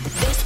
This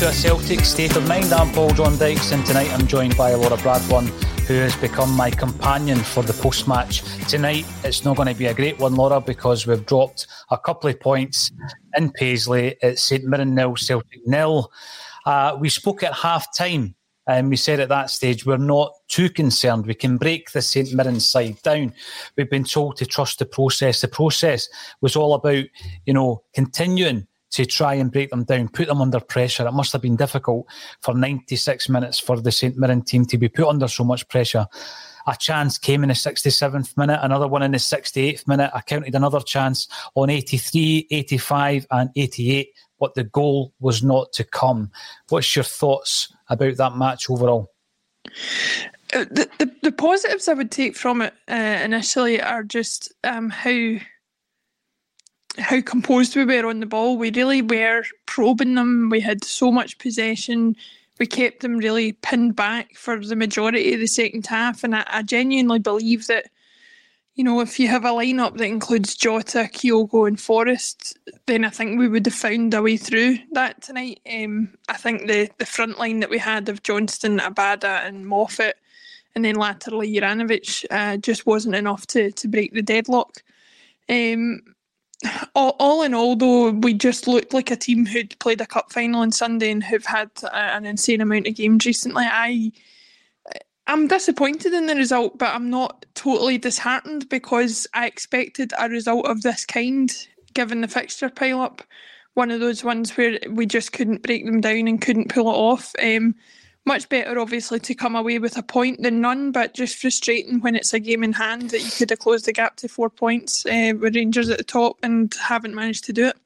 To a Celtic State of Mind. I'm Paul John Dykes, and tonight I'm joined by Laura Bradburn, who has become my companion for the post-match. Tonight it's not going to be a great one, Laura, because we've dropped a couple of points in Paisley at Saint Mirren 0, Celtic 0. We spoke at half-time and we said at that stage we're not too concerned. We can break the Saint Mirren side down. We've been told to trust the process. The process was all about, you know, continuing to try and break them down, put them under pressure. It must have been difficult for 96 minutes for the St Mirren team to be put under so much pressure. A chance came in the 67th minute, another one in the 68th minute. I counted another chance on 83, 85 and 88, but the goal was not to come. What's your thoughts about that match overall? The positives I would take from it initially are just how composed we were on the ball. We really were probing them. We had so much possession. We kept them really pinned back for the majority of the second half. And I genuinely believe that, you know, if you have a lineup that includes Jota, Kyogo and Forrest, then I think we would have found a way through that tonight. I think the front line that we had of Johnston, Abada and Moffat, and then laterally Juranović, just wasn't enough to break the deadlock. All in all, though, we just looked like a team who'd played a cup final on Sunday and who've had an insane amount of games recently. I'm disappointed in the result, but I'm not totally disheartened because I expected a result of this kind, given the fixture pile-up. One of those ones where we just couldn't break them down and couldn't pull it off. much better, obviously, to come away with a point than none, but just frustrating when it's a game in hand that you could have closed the gap to 4 points with Rangers at the top and haven't managed to do it.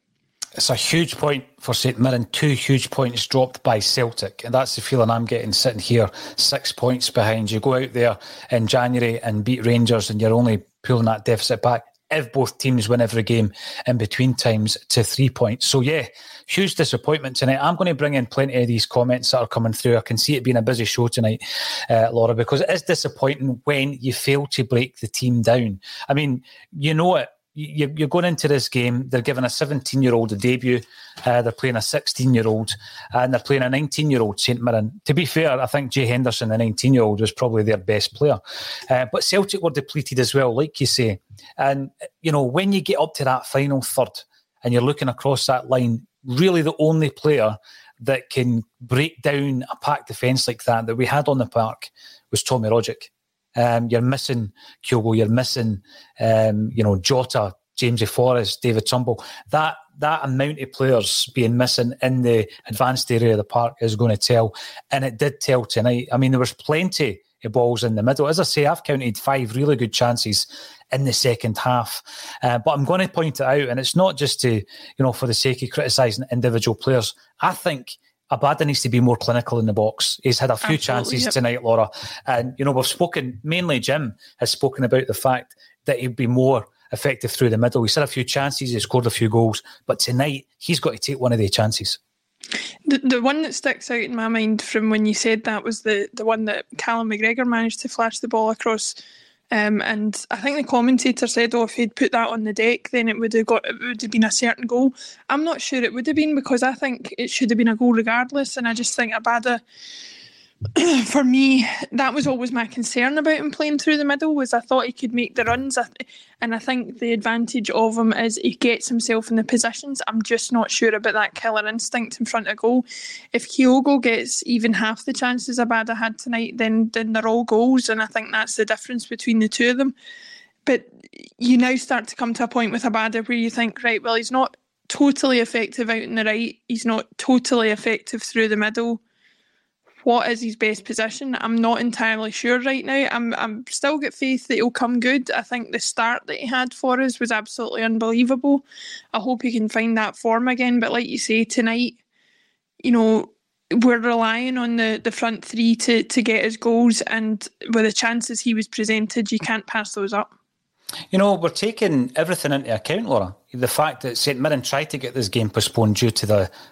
It's a huge point for Saint Mirren, 2 huge points dropped by Celtic, and that's the feeling I'm getting sitting here, 6 points behind. You go out there in January and beat Rangers and you're only pulling that deficit back. If both teams win every game in between times to 3 points. So yeah, huge disappointment tonight. I'm going to bring in plenty of these comments that are coming through. I can see it being a busy show tonight, Laura, because it is disappointing when you fail to break the team down. I mean, you know it. You're going into this game, they're giving a 17-year-old a debut, they're playing a 16-year-old, and they're playing a 19-year-old, St Mirren. To be fair, I think Jay Henderson, the 19-year-old, was probably their best player. But Celtic were depleted as well, like you say. And, you know, when you get up to that final third and you're looking across that line, really the only player that can break down a packed defence like that we had on the park was Tommy Rogic. You're missing Kyogo, you're missing Jota, James Forrest, David Turnbull. That amount of players being missing in the advanced area of the park is going to tell, and it did tell tonight. I mean, there was plenty of balls in the middle. As I say, I've counted 5 really good chances in the second half, but I'm going to point it out, and it's not just to for the sake of criticising individual players. I think Abada needs to be more clinical in the box. He's had a few chances tonight, Laura. And, we've spoken, mainly Jim has spoken about the fact that he'd be more effective through the middle. He's had a few chances, he's scored a few goals, but tonight he's got to take one of the chances. The one that sticks out in my mind from when you said that was the one that Callum McGregor managed to flash the ball across. And I think the commentator said, if he'd put that on the deck, then it would have been a certain goal. I'm not sure it would have been, because I think it should have been a goal regardless. And I just think Abada, for me, that was always my concern about him playing through the middle, was I thought he could make the runs. And I think the advantage of him is he gets himself in the positions. I'm just not sure about that killer instinct in front of goal. If Kyogo gets even half the chances Abada had tonight, then they're all goals. And I think that's the difference between the two of them. But you now start to come to a point with Abada where you think, right, well, he's not totally effective out on the right. He's not totally effective through the middle. What is his best position? I'm not entirely sure right now. I'm still got faith that he'll come good. I think the start that he had for us was absolutely unbelievable. I hope he can find that form again. But like you say, tonight, we're relying on the front three to get his goals, and with the chances he was presented, you can't pass those up. We're taking everything into account, Laura. The fact that St Mirren tried to get this game postponed due to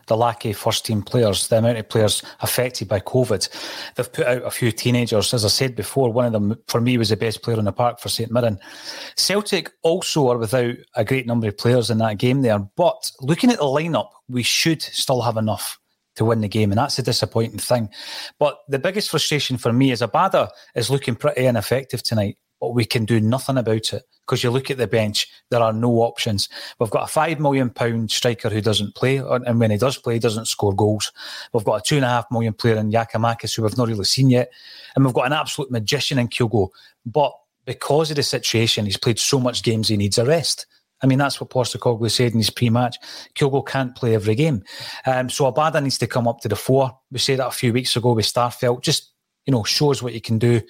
the lack of first-team players, the amount of players affected by COVID. They've put out a few teenagers. As I said before, one of them, for me, was the best player on the park for St Mirren. Celtic also are without a great number of players in that game there. But looking at the lineup, we should still have enough to win the game, and that's a disappointing thing. But the biggest frustration for me is Abada is looking pretty ineffective tonight, but we can do nothing about it, because you look at the bench, there are no options. We've got a £5 million striker who doesn't play, and when he does play, he doesn't score goals. We've got a £2.5 million player in Giacomakis who we've not really seen yet, and we've got an absolute magician in Kyogo. But because of the situation, he's played so much games, he needs a rest. I mean, that's what Postecoglou said in his pre-match. Kyogo can't play every game. So Abada needs to come up to the fore. We said that a few weeks ago with Starfelt. Just, shows what he can do.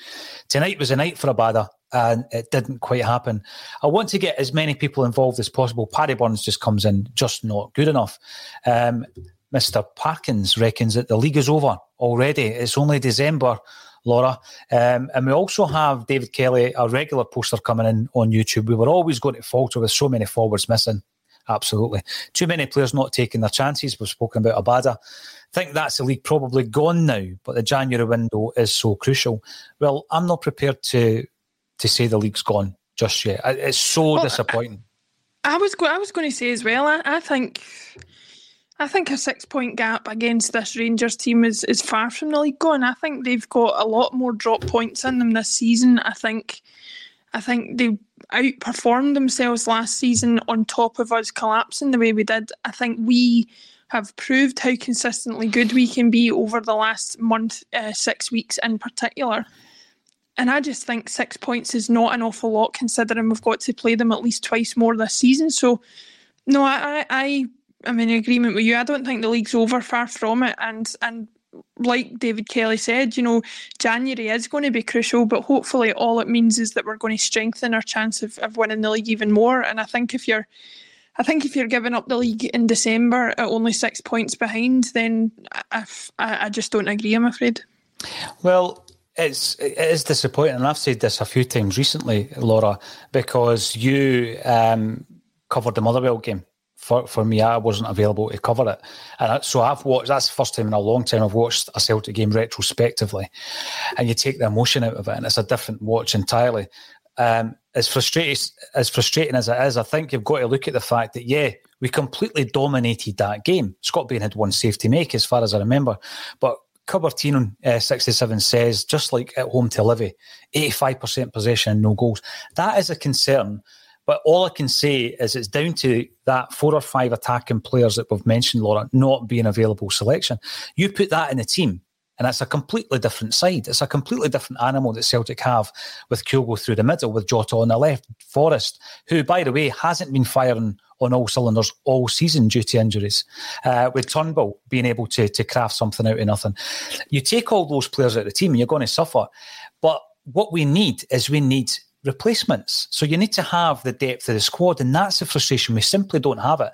Tonight was a night for Abada, and it didn't quite happen. I want to get as many people involved as possible. Paddy Burns just comes in, just not good enough. Mr. Parkins reckons that the league is over already. It's only December, Laura. And we also have David Kelly, a regular poster, coming in on YouTube. We were always going to falter with so many forwards missing. Absolutely. Too many players not taking their chances. We've spoken about Abada. I think that's the league probably gone now, but the January window is so crucial. Well, I'm not prepared to say the league's gone just yet. It's so disappointing. I was going to say as well, I think a 6-point gap against this Rangers team is far from the league gone. I think they've got a lot more drop points in them this season. I think they outperformed themselves last season on top of us collapsing the way we did. I think we have proved how consistently good we can be over the last month, 6 weeks in particular. And I just think 6 points is not an awful lot, considering we've got to play them at least twice more this season. So, no, I'm in agreement with you. I don't think the league's over, far from it. And like David Kelly said, you know, January is going to be crucial, but hopefully all it means is that we're going to strengthen our chance of winning the league even more. And I think if you're giving up the league in December at only 6 points behind, then I just don't agree, I'm afraid. Well, it is disappointing, and I've said this a few times recently, Laura, because you covered the Motherwell game. For me, I wasn't available to cover it, and so I've watched. That's the first time in a long time I've watched a Celtic game retrospectively, and you take the emotion out of it, and it's a different watch entirely. As frustrating as it is, I think you've got to look at the fact that we completely dominated that game. Scott Bain had one save to make, as far as I remember, but Cubertino 67 says, just like at home to Livy, 85% possession and no goals. That is a concern. But all I can say is it's down to that 4 or 5 attacking players that we've mentioned, Laura, not being available selection. You put that in the team, and that's a completely different side. It's a completely different animal that Celtic have, with Kyogo through the middle, with Jota on the left, Forrest, who, by the way, hasn't been firing on all cylinders all season due to injuries, with Turnbull being able to craft something out of nothing. You take all those players out of the team and you're going to suffer. But what we need is replacements. So you need to have the depth of the squad, and that's the frustration. We simply don't have it.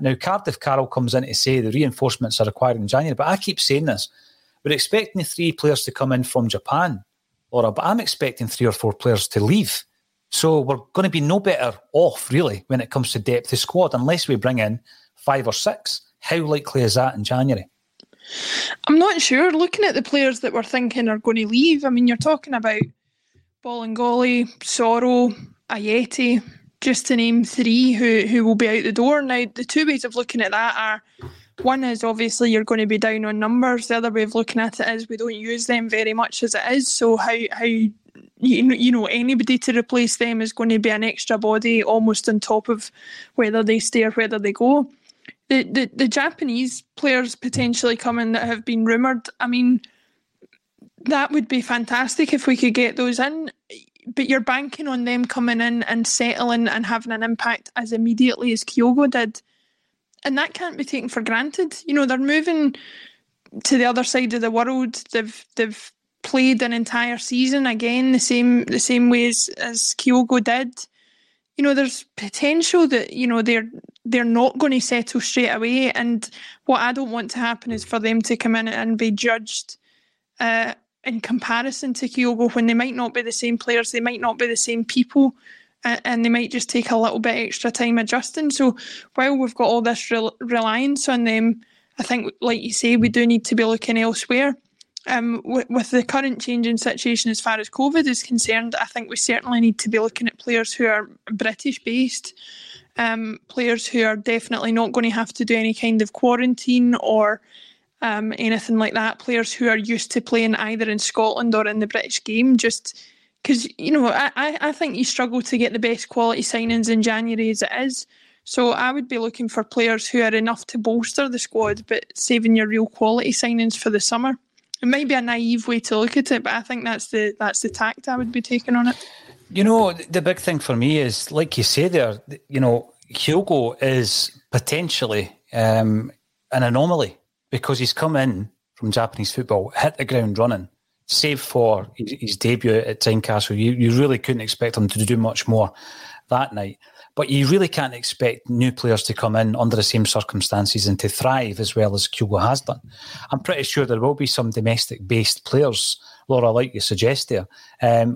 Now, Cardiff Carroll comes in to say the reinforcements are required in January, but I keep saying this. We're expecting 3 players to come in from Japan, Laura, but I'm expecting 3 or 4 players to leave. So we're going to be no better off, really, when it comes to depth of squad, unless we bring in 5 or 6. How likely is that in January? I'm not sure. Looking at the players that we're thinking are going to leave, I mean, you're talking about Bolingoli, Sorrow, Ayeti, just to name 3 who will be out the door. Now, the 2 ways of looking at that are, one is obviously you're going to be down on numbers. The other way of looking at it is we don't use them very much as it is. So how you know anybody to replace them is going to be an extra body almost on top of whether they stay or whether they go. The Japanese players potentially coming that have been rumoured, I mean, that would be fantastic if we could get those in, but you're banking on them coming in and settling and having an impact as immediately as Kyogo did, and that can't be taken for granted. You know, they're moving to the other side of the world. They've played an entire season again the same way as Kyogo did. You know, there's potential that, you know, they're not going to settle straight away, and what I don't want to happen is for them to come in and be judged in comparison to Kyogo, when they might not be the same players, they might not be the same people, and they might just take a little bit extra time adjusting. So while we've got all this reliance on them, I think, like you say, we do need to be looking elsewhere. With the current changing situation as far as COVID is concerned, I think we certainly need to be looking at players who are British-based, players who are definitely not going to have to do any kind of quarantine or anything like that, players who are used to playing either in Scotland or in the British game, just because, you know, I think you struggle to get the best quality signings in January as it is. So I would be looking for players who are enough to bolster the squad, but saving your real quality signings for the summer. It might be a naive way to look at it, but I think that's the tact I would be taking on it. You know, the big thing for me is, like you say there, you know, Kyogo is potentially an anomaly, because he's come in from Japanese football, hit the ground running, save for his debut at Tynecastle. You really couldn't expect him to do much more that night. But you really can't expect new players to come in under the same circumstances and to thrive as well as Kyogo has done. I'm pretty sure there will be some domestic-based players, Laura, like you suggest there.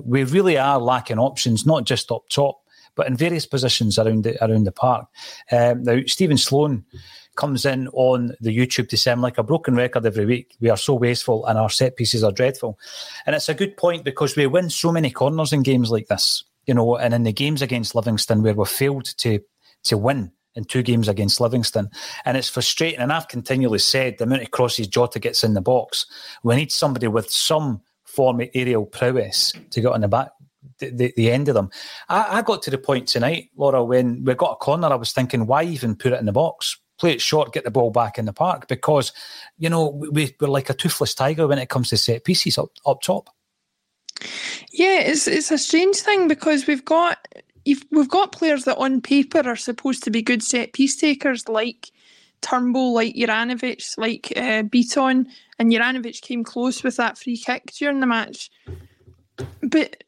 We really are lacking options, not just up top, but in various positions around the park. Now, Stephen Sloan comes in on the YouTube to say, I'm like a broken record every week. We are so wasteful and our set pieces are dreadful. And it's a good point, because we win so many corners in games like this, you know, and in the games against Livingston where we failed to win in 2 games against Livingston. And it's frustrating. And I've continually said the amount of crosses Jota gets in the box, we need somebody with some form of aerial prowess to get on the back. The end of them. I got to the point tonight, Laura, when we got a corner, I was thinking, why even put it in the box? Play it short, get the ball back in the park, because, you know, we're like a toothless tiger when it comes to set pieces up top. Yeah, it's a strange thing, because we've got players that on paper are supposed to be good set piece takers, like Turnbull, like Juranović, like Beaton, and Juranović came close with that free kick during the match. But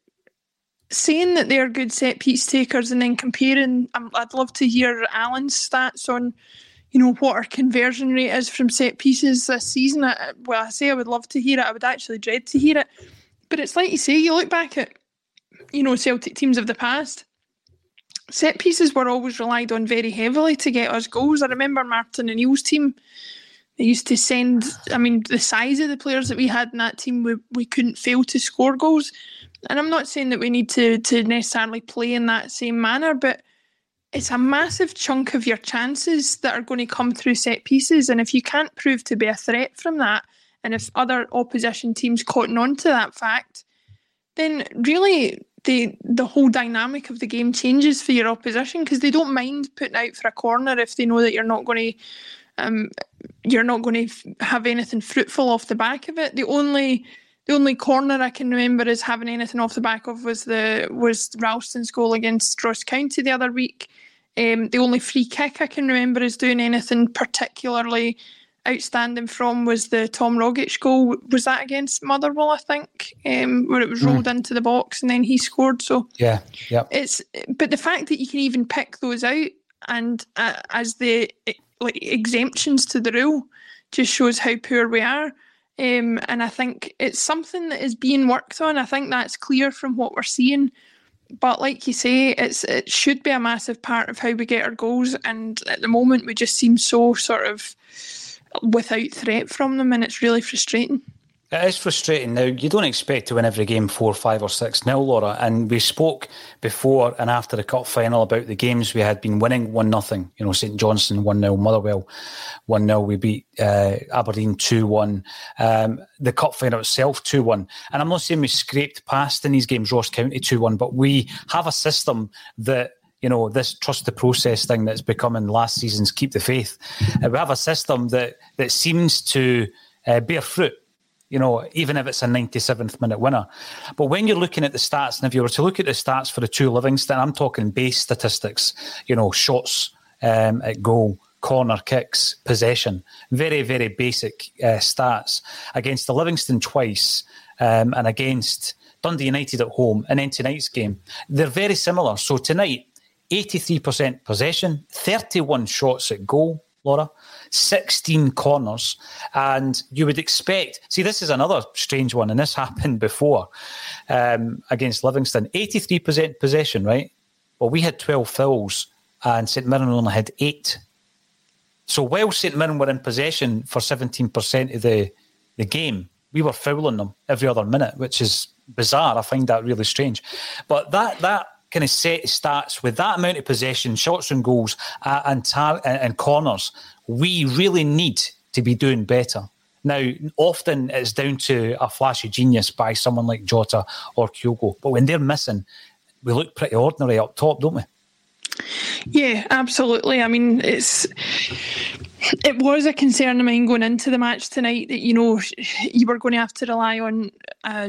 saying that they're good set-piece takers and then comparing, I'd love to hear Alan's stats on, you know, what our conversion rate is from set-pieces this season. Well, I say I would love to hear it. I would actually dread to hear it. But it's like you say, you look back at, you know, Celtic teams of the past, set-pieces were always relied on very heavily to get us goals. I remember Martin O'Neill's team, they used to send, I mean, the size of the players that we had in that team, we couldn't fail to score goals. And I'm not saying that we need to necessarily play in that same manner, but it's a massive chunk of your chances that are going to come through set-pieces. And if you can't prove to be a threat from that, and if other opposition teams cotton on to that fact, then really the whole dynamic of the game changes for your opposition, because they don't mind putting out for a corner if they know that you're not going to have anything fruitful off the back of it. The only corner I can remember as having anything off the back of was Ralston's goal against Ross County the other week. The only free kick I can remember as doing anything particularly outstanding from was the Tom Rogic goal. Was that against Motherwell, I think, where it was rolled into the box and then he scored? So yeah. But the fact that you can even pick those out and as the exemptions to the rule just shows how poor we are. And I think it's something that is being worked on. I think that's clear from what we're seeing. But like you say, it should be a massive part of how we get our goals. And at the moment, we just seem so sort of without threat from them, and it's really frustrating. It is frustrating. Now, you don't expect to win every game 4, 5 or 6-0, Laura. And we spoke before and after the cup final about the games we had been winning 1-0. You know, St Johnston 1-0, Motherwell 1-0. We beat Aberdeen 2-1. The cup final itself 2-1. And I'm not saying we scraped past in these games, Ross County 2-1, but we have a system that, you know, this trust the process thing that's becoming last season's keep the faith. We have a system that seems to bear fruit, you know, even if it's a 97th minute winner. But when you're looking at the stats, and if you were to look at the stats for the two Livingston, I'm talking base statistics, you know, shots at goal, corner kicks, possession, very, very basic stats. Against the Livingston twice and against Dundee United at home, and then tonight's game, they're very similar. So tonight, 83% possession, 31 shots at goal, Laura, 16 corners, and you would expect... See, this is another strange one, and this happened before against Livingston. 83% possession, right? Well, we had 12 fouls, and Saint Mirren only had 8. So while Saint Mirren were in possession for 17% of the game, we were fouling them every other minute, which is bizarre. I find that really strange. But that kind of set of stats with that amount of possession, shots and goals, and corners, we really need to be doing better. Now, often it's down to a flash of genius by someone like Jota or Kyogo, but when they're missing, we look pretty ordinary up top, don't we? Yeah, absolutely. I mean, it was a concern of mine going into the match tonight that, you know, you were going to have to rely on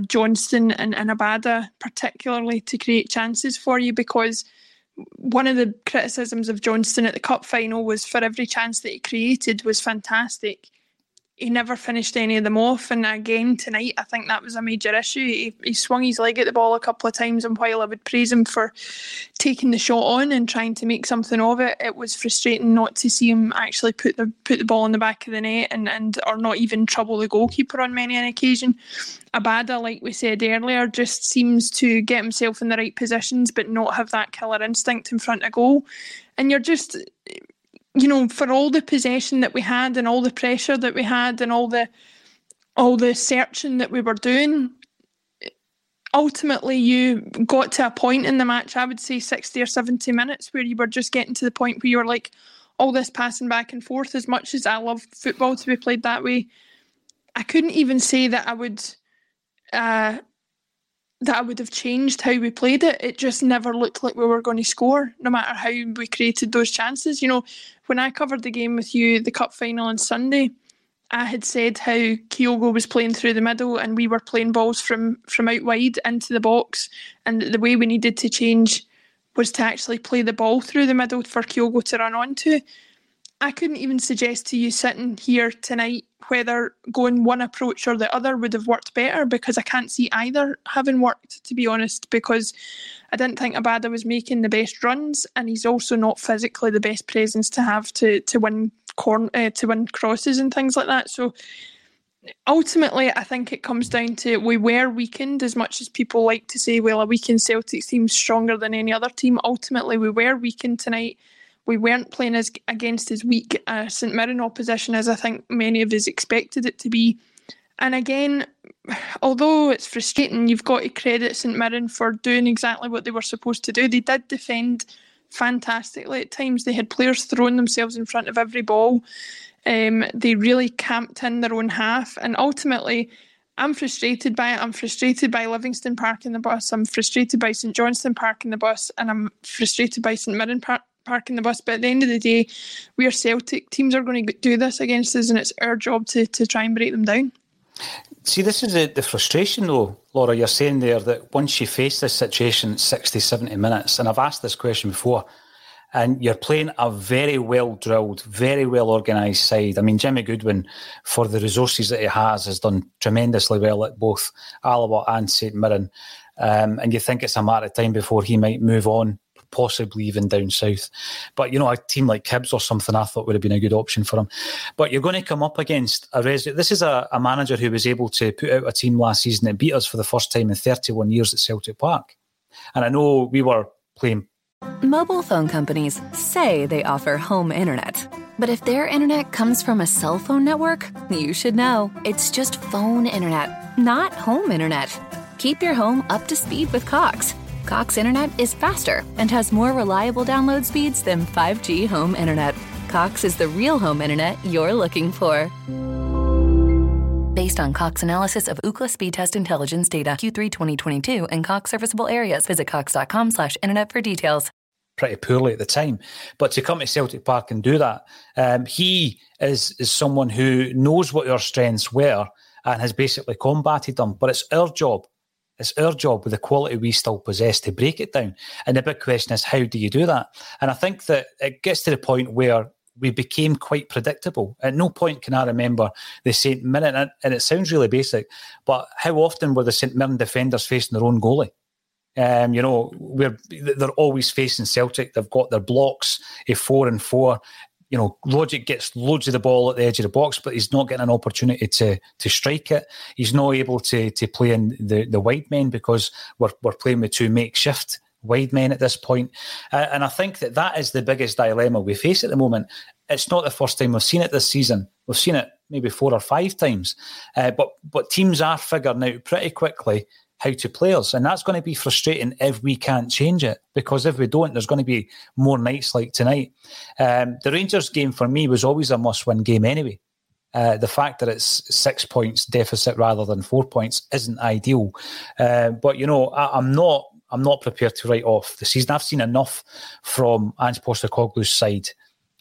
Johnston and Abada particularly to create chances for you, because one of the criticisms of Johnston at the cup final was for every chance that he created was fantastic. He never finished any of them off, and again tonight I think that was a major issue. He swung his leg at the ball a couple of times, and while I would praise him for taking the shot on and trying to make something of it, it was frustrating not to see him actually put the ball in the back of the net and or not even trouble the goalkeeper on many an occasion. Abada, like we said earlier, just seems to get himself in the right positions but not have that killer instinct in front of goal. And you're just... You know, for all the possession that we had and all the pressure that we had and all the searching that we were doing, ultimately you got to a point in the match, I would say 60 or 70 minutes, where you were just getting to the point where you were like, all this passing back and forth, as much as I love football to be played that way, I couldn't even say that I would have changed how we played it. It just never looked like we were going to score, no matter how we created those chances. You know, when I covered the game with you, the cup final on Sunday, I had said how Kyogo was playing through the middle and we were playing balls from out wide into the box, and the way we needed to change was to actually play the ball through the middle for Kyogo to run onto. I couldn't even suggest to you sitting here tonight whether going one approach or the other would have worked better, because I can't see either having worked, to be honest, because I didn't think Abada was making the best runs, and he's also not physically the best presence to have to win crosses and things like that. So ultimately, I think it comes down to we were weakened, as much as people like to say, well, a weakened Celtic team's stronger than any other team. Ultimately, we were weakened tonight. We weren't playing as against as weak Saint Mirren opposition as I think many of us expected it to be. And again, although it's frustrating, you've got to credit Saint Mirren for doing exactly what they were supposed to do. They did defend fantastically at times. They had players throwing themselves in front of every ball. They really camped in their own half. And ultimately, I'm frustrated by it. I'm frustrated by Livingston parking the bus. I'm frustrated by St Johnston parking the bus. And I'm frustrated by Saint Mirren parking the bus, but at the end of the day, we are Celtic. Teams are going to do this against us, and it's our job to try and break them down. See, this is the frustration though, Laura, you're saying there that once you face this situation 60-70 minutes, and I've asked this question before, and you're playing a very well drilled, very well organised side. I mean, Jimmy Goodwin, for the resources that he has done tremendously well at both Alloa and St Mirren, and you think it's a matter of time before he might move on, possibly even down south. But, you know, a team like Hibs or something I thought would have been a good option for him. But you're going to come up against this is a manager who was able to put out a team last season that beat us for the first time in 31 years at Celtic Park. And I know we were playing. Mobile phone companies say they offer home internet. But if their internet comes from a cell phone network, you should know. It's just phone internet, not home internet. Keep your home up to speed with Cox. Cox Internet is faster and has more reliable download speeds than 5G home internet. Cox is the real home internet you're looking for. Based on Cox analysis of Ookla speed test intelligence data, Q3 2022, and Cox serviceable areas, visit cox.com/internet for details. Pretty poorly at the time, but to come to Celtic Park and do that, he is someone who knows what your strengths were and has basically combated them. But it's our job. It's our job, with the quality we still possess, to break it down. And the big question is, how do you do that? And I think that it gets to the point where we became quite predictable. At no point can I remember the St Mirren, and it sounds really basic, but how often were the St Mirren defenders facing their own goalie? You know, they're always facing Celtic. They've got their blocks, a 4-on-4. You know, Rogic gets loads of the ball at the edge of the box, but he's not getting an opportunity to strike it. He's not able to play in the wide men, because we're playing with two makeshift wide men at this point. And I think that is the biggest dilemma we face at the moment. It's not the first time we've seen it this season. We've seen it maybe 4 or 5 times. But teams are figuring out pretty quickly how to play us. And that's going to be frustrating if we can't change it, because if we don't, there's going to be more nights like tonight. The Rangers game for me was always a must-win game anyway. The fact that it's 6 points deficit rather than 4 points isn't ideal. But, you know, I'm not prepared to write off the season. I've seen enough from Ange Postecoglou's side.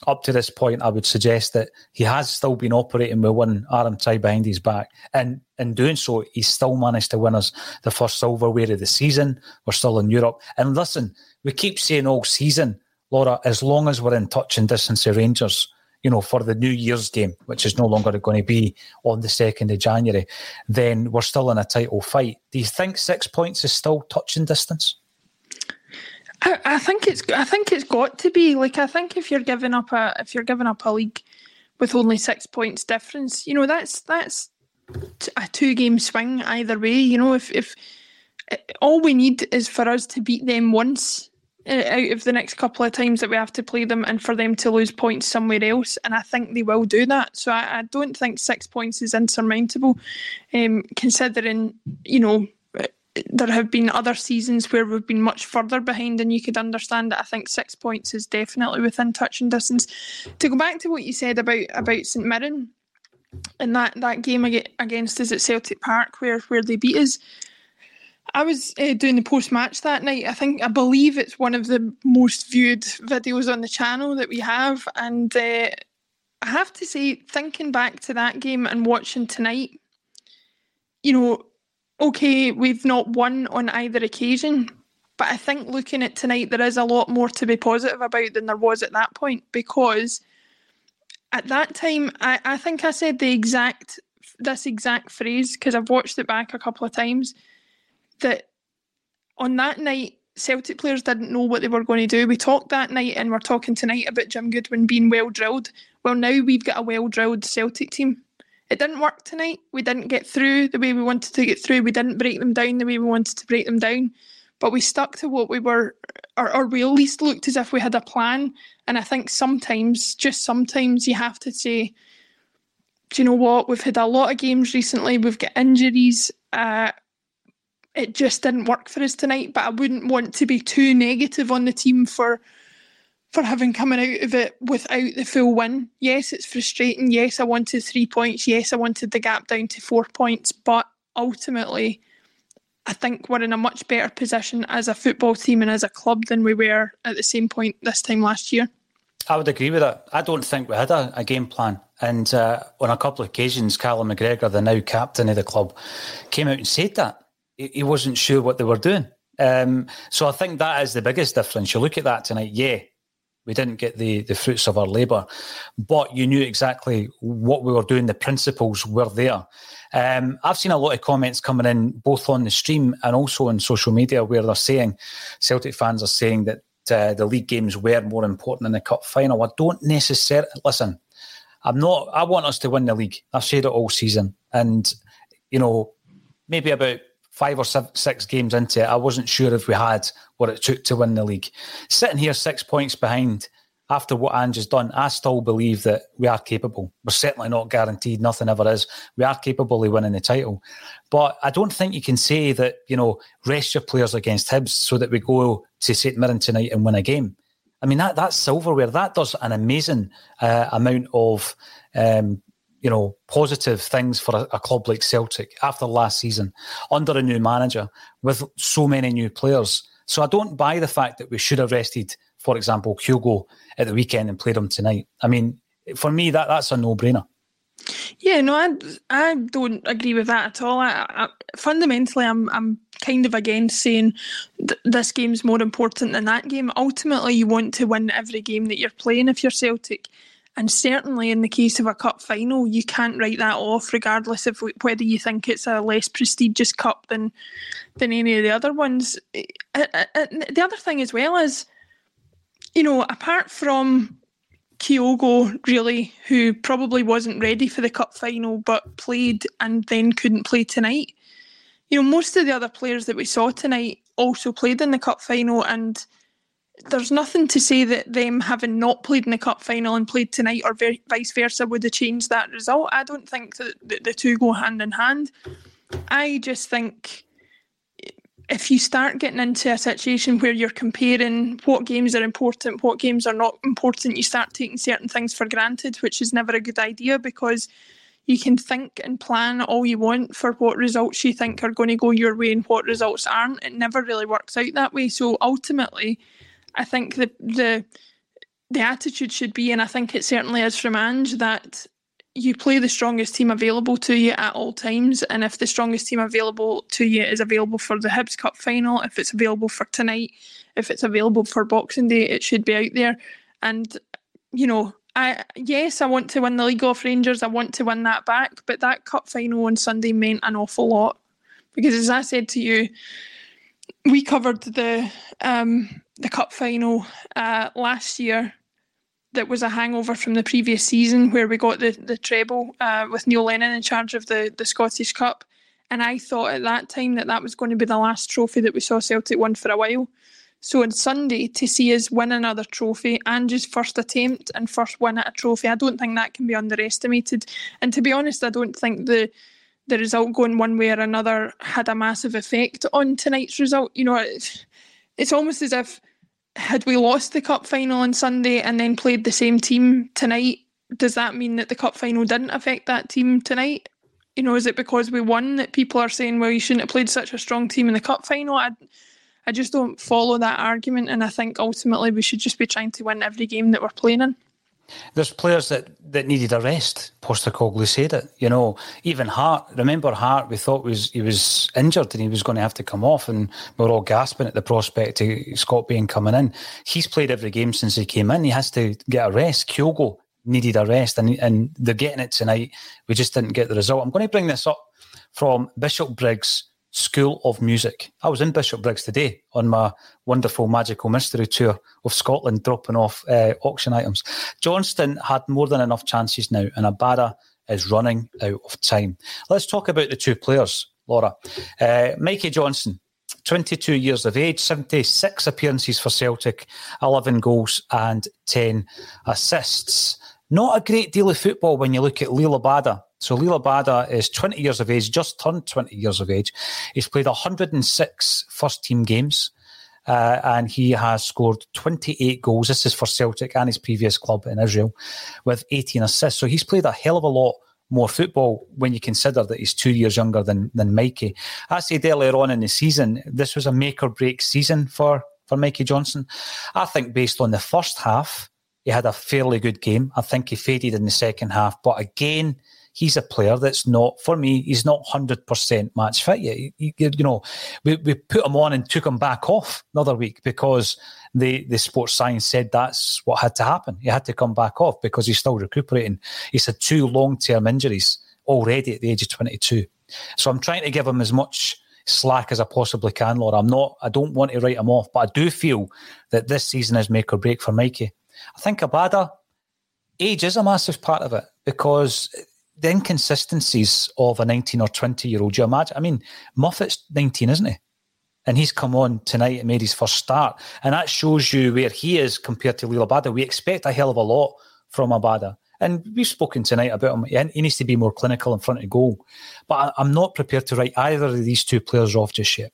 Up to this point, I would suggest that he has still been operating with one arm tied behind his back. And in doing so, he's still managed to win us the first silverware of the season. We're still in Europe. And listen, we keep saying all season, Laura, as long as we're in touch and distance of Rangers, you know, for the New Year's game, which is no longer going to be on the 2nd of January, then we're still in a title fight. Do you think 6 points is still touch and distance? I think it's got to be. Like, I think if you're giving up a league with only 6 points difference, you know, that's a 2-game swing either way. You know, if all we need is for us to beat them once out of the next couple of times that we have to play them, and for them to lose points somewhere else, and I think they will do that. So I don't think 6 points is insurmountable, considering, you know, there have been other seasons where we've been much further behind, and you could understand that. I think 6 points is definitely within touch and distance. To go back to what you said about St Mirren and that game against us at Celtic Park where they beat us, I was doing the post-match that night. I believe it's one of the most viewed videos on the channel that we have, and I have to say, thinking back to that game and watching tonight, you know, okay, we've not won on either occasion, but I think looking at tonight, there is a lot more to be positive about than there was at that point, because at that time, I think I said this exact phrase, because I've watched it back a couple of times, that on that night, Celtic players didn't know what they were going to do. We talked that night and we're talking tonight about Jim Goodwin being well-drilled. Well, now we've got a well-drilled Celtic team. It didn't work tonight. We didn't get through the way we wanted to get through. We didn't break them down the way we wanted to break them down. But we stuck to what we were, or we at least looked as if we had a plan. And I think sometimes, just sometimes, you have to say, do you know what? We've had a lot of games recently. We've got injuries. It just didn't work for us tonight. But I wouldn't want to be too negative on the team for having coming out of it without the full win. Yes, it's frustrating. Yes, I wanted 3 points. Yes, I wanted the gap down to 4 points. But ultimately, I think we're in a much better position as a football team and as a club than we were at the same point this time last year. I would agree with that. I don't think we had a game plan. And on a couple of occasions, Callum McGregor, the now captain of the club, came out and said that. He wasn't sure what they were doing. So I think that is the biggest difference. You look at that tonight, yeah, we didn't get the fruits of our labour, but you knew exactly what we were doing. The principles were there. I've seen a lot of comments coming in, both on the stream and also on social media, where they're saying, Celtic fans are saying that the league games were more important than the cup final. I don't necessarily... Listen, I want us to win the league. I've said it all season. And, you know, maybe about 5 or 6 games into it, I wasn't sure if we had what it took to win the league. Sitting here 6 points behind after what Ange has done, I still believe that we are capable. We're certainly not guaranteed, nothing ever is. We are capable of winning the title. But I don't think you can say that, you know, rest your players against Hibs so that we go to Saint Mirren tonight and win a game. I mean, that's silverware. That does an amazing amount of you know, positive things for a club like Celtic after last season, under a new manager, with so many new players. So I don't buy the fact that we should have rested, for example, Kyogo at the weekend and played him tonight. I mean, for me, that's a no-brainer. Yeah, no, I don't agree with that at all. I fundamentally, I'm kind of against saying this game's more important than that game. Ultimately, you want to win every game that you're playing if you're Celtic. And certainly in the case of a cup final, you can't write that off, regardless of whether you think it's a less prestigious cup than any of the other ones. The other thing as well is, you know, apart from Kyogo, really, who probably wasn't ready for the cup final but played and then couldn't play tonight, you know, most of the other players that we saw tonight also played in the cup final, and there's nothing to say that them having not played in the cup final and played tonight or vice versa would have changed that result. I don't think that the two go hand in hand. I just think if you start getting into a situation where you're comparing what games are important, what games are not important, you start taking certain things for granted, which is never a good idea, because you can think and plan all you want for what results you think are going to go your way and what results aren't. It never really works out that way. So ultimately, I think the attitude should be, and I think it certainly is from Ange, that you play the strongest team available to you at all times. And if the strongest team available to you is available for the Hibs Cup final, if it's available for tonight, if it's available for Boxing Day, it should be out there. And, you know, I want to win the league off Rangers. I want to win that back. But that cup final on Sunday meant an awful lot. Because as I said to you, we covered the cup final last year that was a hangover from the previous season, where we got the treble with Neil Lennon in charge of the Scottish Cup. And I thought at that time that was going to be the last trophy that we saw Celtic win for a while. So on Sunday, to see us win another trophy, Ange's first attempt and first win at a trophy, I don't think that can be underestimated. And to be honest, I don't think the result going one way or another had a massive effect on tonight's result. You know, it's almost as if, had we lost the cup final on Sunday and then played the same team tonight, does that mean that the cup final didn't affect that team tonight? You know, is it because we won that people are saying, well, you shouldn't have played such a strong team in the cup final? I just don't follow that argument, and I think ultimately we should just be trying to win every game that we're playing in. There's players that needed a rest. Postecoglou said it. You know, even Hart. Remember Hart? We thought he was injured and he was going to have to come off, and we were all gasping at the prospect of Scott Bain coming in. He's played every game since he came in. He has to get a rest. Kyogo needed a rest, and they're getting it tonight. We just didn't get the result. I'm going to bring this up from Bishop Briggs School of Music. I was in Bishop Briggs today on my wonderful magical mystery tour of Scotland, dropping off auction items. Johnston had more than enough chances now, and Abada is running out of time. Let's talk about the two players, Laura. Mikey Johnston, 22 years of age, 76 appearances for Celtic, 11 goals and 10 assists. Not a great deal of football when you look at Liel Abada. So Liel Abada is 20 years of age, just turned 20 years of age. He's played 106 first-team games, and he has scored 28 goals. This is for Celtic and his previous club in Israel, with 18 assists. So he's played a hell of a lot more football when you consider that he's 2 years younger than Mikey. I said earlier on in the season, this was a make-or-break season for Mikey Johnston. I think based on the first half, he had a fairly good game. I think he faded in the second half. But again, he's a player that's not, for me, he's not 100% match fit yet. We put him on and took him back off another week because the sports science said that's what had to happen. He had to come back off because he's still recuperating. He's had two long-term injuries already at the age of 22. So I'm trying to give him as much slack as I possibly can, Laura. I don't want to write him off, but I do feel that this season is make or break for Mikey. I think Abada, age is a massive part of it because the inconsistencies of a 19 or 20-year-old, you imagine? I mean, Moffat's 19, isn't he? And he's come on tonight and made his first start. And that shows you where he is compared to Liel Abada. We expect a hell of a lot from Abada. And we've spoken tonight about him. He needs to be more clinical in front of goal. But I'm not prepared to write either of these two players off just yet.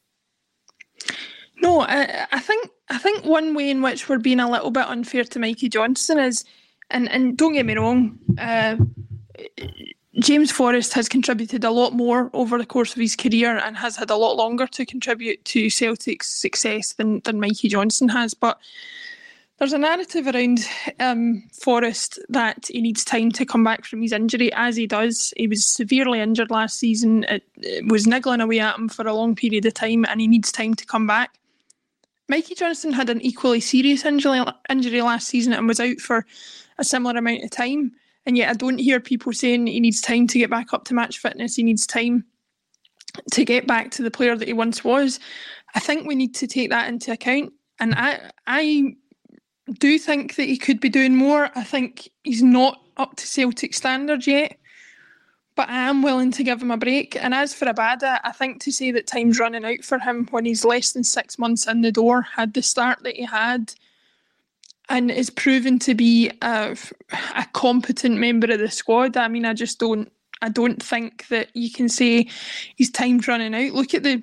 No, I think one way in which we're being a little bit unfair to Mikey Johnston is, and don't get me wrong, James Forrest has contributed a lot more over the course of his career and has had a lot longer to contribute to Celtic's success than Mikey Johnston has. But there's a narrative around Forrest that he needs time to come back from his injury, as he does. He was severely injured last season. It was niggling away at him for a long period of time, and he needs time to come back. Mikey Johnston had an equally serious injury last season and was out for a similar amount of time. And yet I don't hear people saying he needs time to get back up to match fitness. He needs time to get back to the player that he once was. I think we need to take that into account. And I do think that he could be doing more. I think he's not up to Celtic standards yet. But I am willing to give him a break. And as for Abada, I think to say that time's running out for him when he's less than 6 months in the door, had the start that he had, and is proven to be a competent member of the squad. I mean, I don't think that you can say his time's running out. Look at the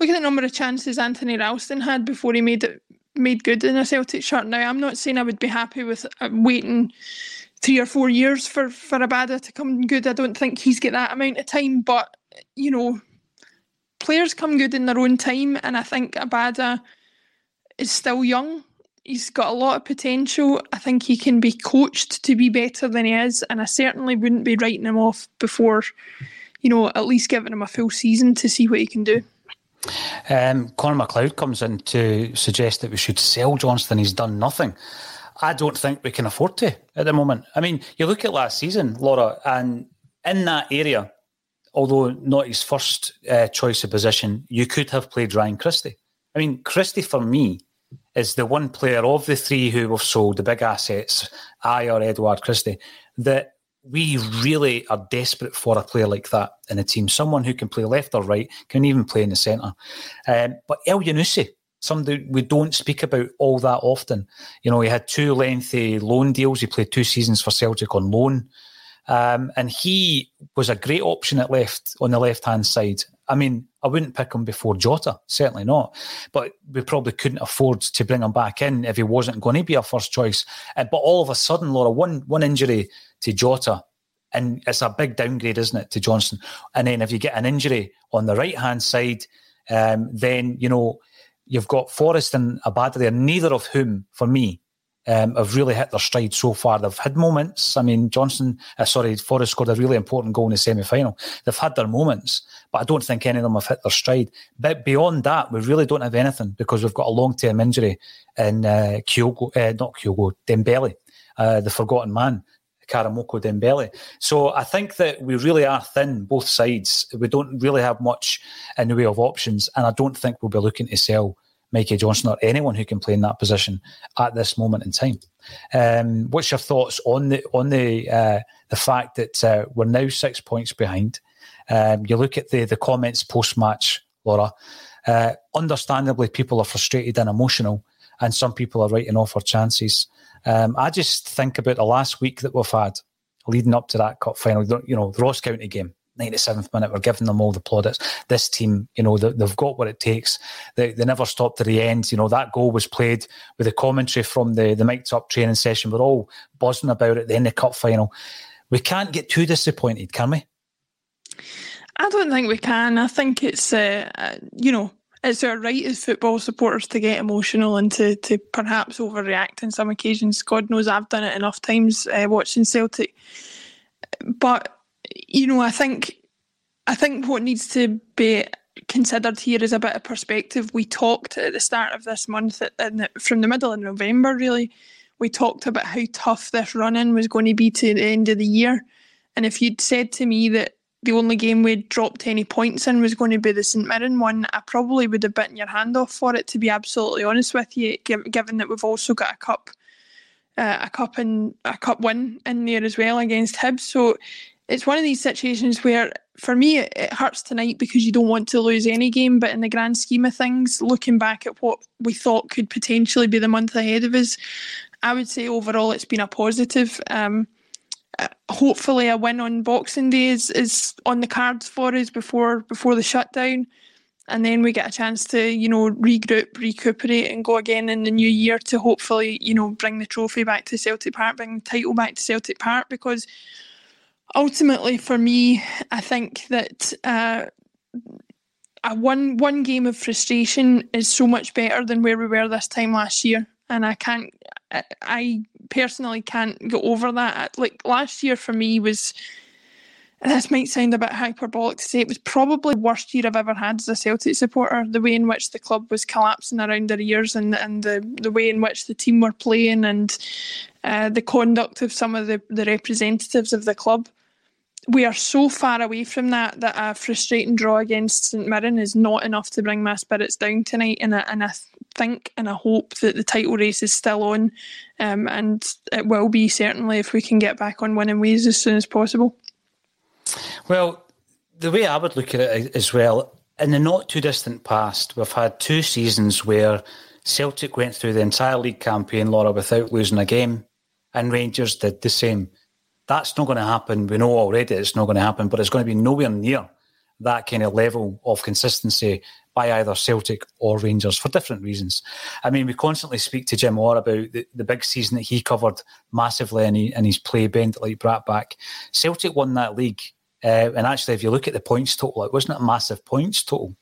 number of chances Anthony Ralston had before he made good in a Celtic shirt. Now, I'm not saying I would be happy with waiting 3 or 4 years for Abada to come good. I don't think he's got that amount of time. But, you know, players come good in their own time, and I think Abada is still young. He's got a lot of potential. I think he can be coached to be better than he is, and I certainly wouldn't be writing him off before, at least giving him a full season to see what he can do. Conor McLeod comes in to suggest that we should sell Johnston. He's done nothing. I don't think we can afford to at the moment. I mean, you look at last season, Laura, and in that area, although not his first choice of position, you could have played Ryan Christie. I mean, Christie, for me, is the one player of the three who we've sold, the big assets, I or Edward Christie, that we really are desperate for a player like that in a team. Someone who can play left or right, can even play in the centre. But El Yunusi, somebody we don't speak about all that often. He had two lengthy loan deals. He played 2 seasons for Celtic on loan. And he was a great option at left, on the left-hand side. I mean, I wouldn't pick him before Jota, certainly not. But we probably couldn't afford to bring him back in if he wasn't going to be our first choice. But all of a sudden, Laura, one injury to Jota, and it's a big downgrade, isn't it, to Johnston? And then if you get an injury on the right-hand side, then, you've got Forrest and Abada there, neither of whom, for me, have really hit their stride so far. They've had moments. I mean, Forrest scored a really important goal in the semi-final. They've had their moments, but I don't think any of them have hit their stride. But beyond that, we really don't have anything because we've got a long-term injury in Dembele, the forgotten man, Karamoko Dembele. So I think that we really are thin, both sides. We don't really have much in the way of options, and I don't think we'll be looking to sell Mikey Johnston or anyone who can play in that position at this moment in time. What's your thoughts on the fact that we're now 6 points behind? You look at the comments post-match, Laura. Understandably, people are frustrated and emotional, and some people are writing off our chances. I just think about the last week that we've had leading up to that cup final. You know, the Ross County game, 97th minute, we're giving them all the plaudits. This team, you know, they've got what it takes. They never stopped to the end. You know, that goal was played with the commentary from the mic'd up training session. We're all buzzing about it. Then the cup final. We can't get too disappointed, can we? I don't think we can. I think it's, it's our right as football supporters to get emotional and to perhaps overreact on some occasions. God knows I've done it enough times watching Celtic. But, you know, I think what needs to be considered here is a bit of perspective. We talked at the start of this month, from the middle of November really, we talked about how tough this run-in was going to be to the end of the year. And if you'd said to me that the only game we'd dropped any points in was going to be the Saint Mirren one, I probably would have bitten your hand off for it, to be absolutely honest with you, given that we've also got a cup win in there as well against Hibs. So it's one of these situations where, for me, it hurts tonight because you don't want to lose any game, but in the grand scheme of things, looking back at what we thought could potentially be the month ahead of us, I would say overall it's been a positive. Hopefully a win on Boxing Day is on the cards for us before the shutdown, and then we get a chance to, you know, regroup, recuperate and go again in the new year to hopefully, you know, bring the trophy back to Celtic Park, bring the title back to Celtic Park, because ultimately for me I think that one game of frustration is so much better than where we were this time last year, and I personally can't get over that. Like, last year for me was, and this might sound a bit hyperbolic to say, it was probably the worst year I've ever had as a Celtic supporter, the way in which the club was collapsing around their ears and the way in which the team were playing and the conduct of some of the representatives of the club. We are so far away from that a frustrating draw against St Mirren is not enough to bring my spirits down tonight, and I think and I hope that the title race is still on, and it will be certainly if we can get back on winning ways as soon as possible. Well, the way I would look at it as well, in the not too distant past, we've had two seasons where Celtic went through the entire league campaign, Laura, without losing a game, and Rangers did the same. That's not going to happen. We know already it's not going to happen, but it's going to be nowhere near that kind of level of consistency by either Celtic or Rangers for different reasons. I mean, we constantly speak to Jim Orr about the big season that he covered massively in his play, bend it like Bratback. Celtic won that league. And actually, if you look at the points total, it wasn't a massive points total.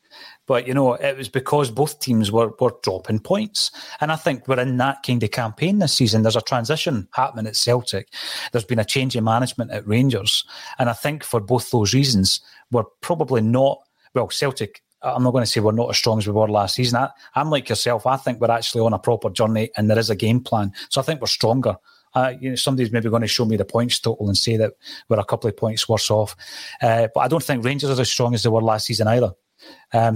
But, you know, it was because both teams were dropping points. And I think we're in that kind of campaign this season. There's a transition happening at Celtic. There's been a change in management at Rangers. And I think for both those reasons, we're probably not... Well, Celtic, I'm not going to say we're not as strong as we were last season. I'm like yourself. I think we're actually on a proper journey and there is a game plan. So I think we're stronger. Somebody's maybe going to show me the points total and say that we're a couple of points worse off. But I don't think Rangers are as strong as they were last season either.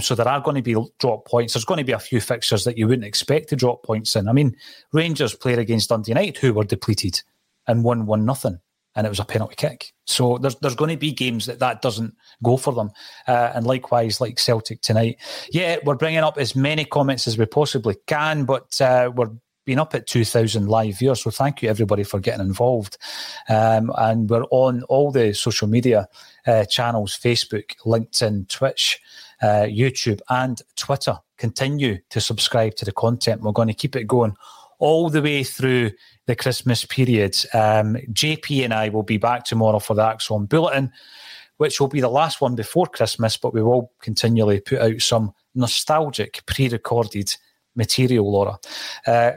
So there are going to be drop points. There's going to be a few fixtures that you wouldn't expect to drop points in. I mean, Rangers played against Dundee United, who were depleted, and won 1-0. And it was a penalty kick. So there's going to be games that doesn't go for them. And likewise, like Celtic tonight. Yeah, we're bringing up as many comments as we possibly can, but we're been up at 2,000 live viewers, so thank you everybody for getting involved. And we're on all the social media channels, Facebook, LinkedIn, Twitch, YouTube and Twitter. Continue to subscribe to the content. We're going to keep it going all the way through the Christmas period. JP and I will be back tomorrow for the Axon Bulletin, which will be the last one before Christmas, but we will continually put out some nostalgic pre-recorded material, Laura.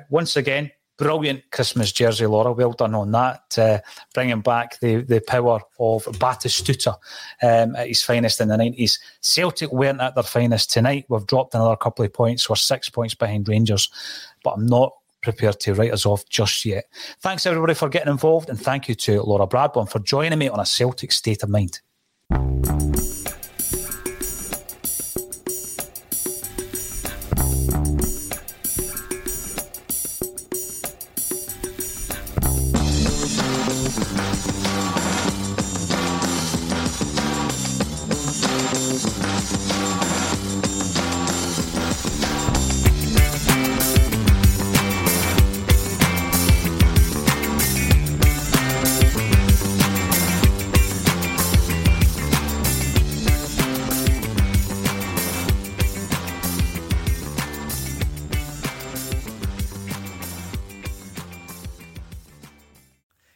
Once again, brilliant Christmas jersey, Laura. Well done on that. Bringing back the power of Batistuta at his finest in the 90s. Celtic weren't at their finest tonight. We've dropped another couple of points. We're 6 points behind Rangers. But I'm not prepared to write us off just yet. Thanks, everybody, for getting involved, and thank you to Laura Bradburn for joining me on A Celtic State of Mind.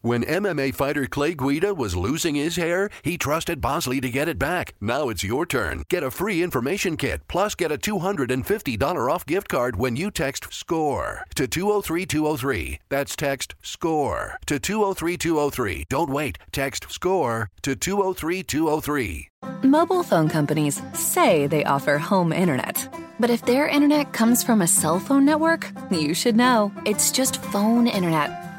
When MMA fighter Clay Guida was losing his hair, he trusted Bosley to get it back. Now it's your turn. Get a free information kit, plus get a $250 off gift card when you text SCORE to 203203. That's text SCORE to 203203. Don't wait. Text SCORE to 203203. Mobile phone companies say they offer home internet. But if their internet comes from a cell phone network, you should know. It's just phone internet,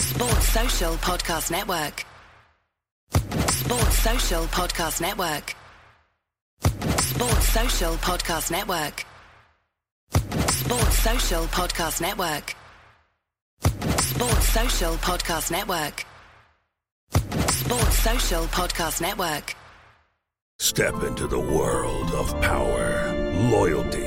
Sports Social Podcast Network. Sports Social Podcast Network. Sports Social Podcast Network. Sports Social Podcast Network. Sports Social Podcast Network. Sports Social Podcast Network. Step into the world of power, loyalty,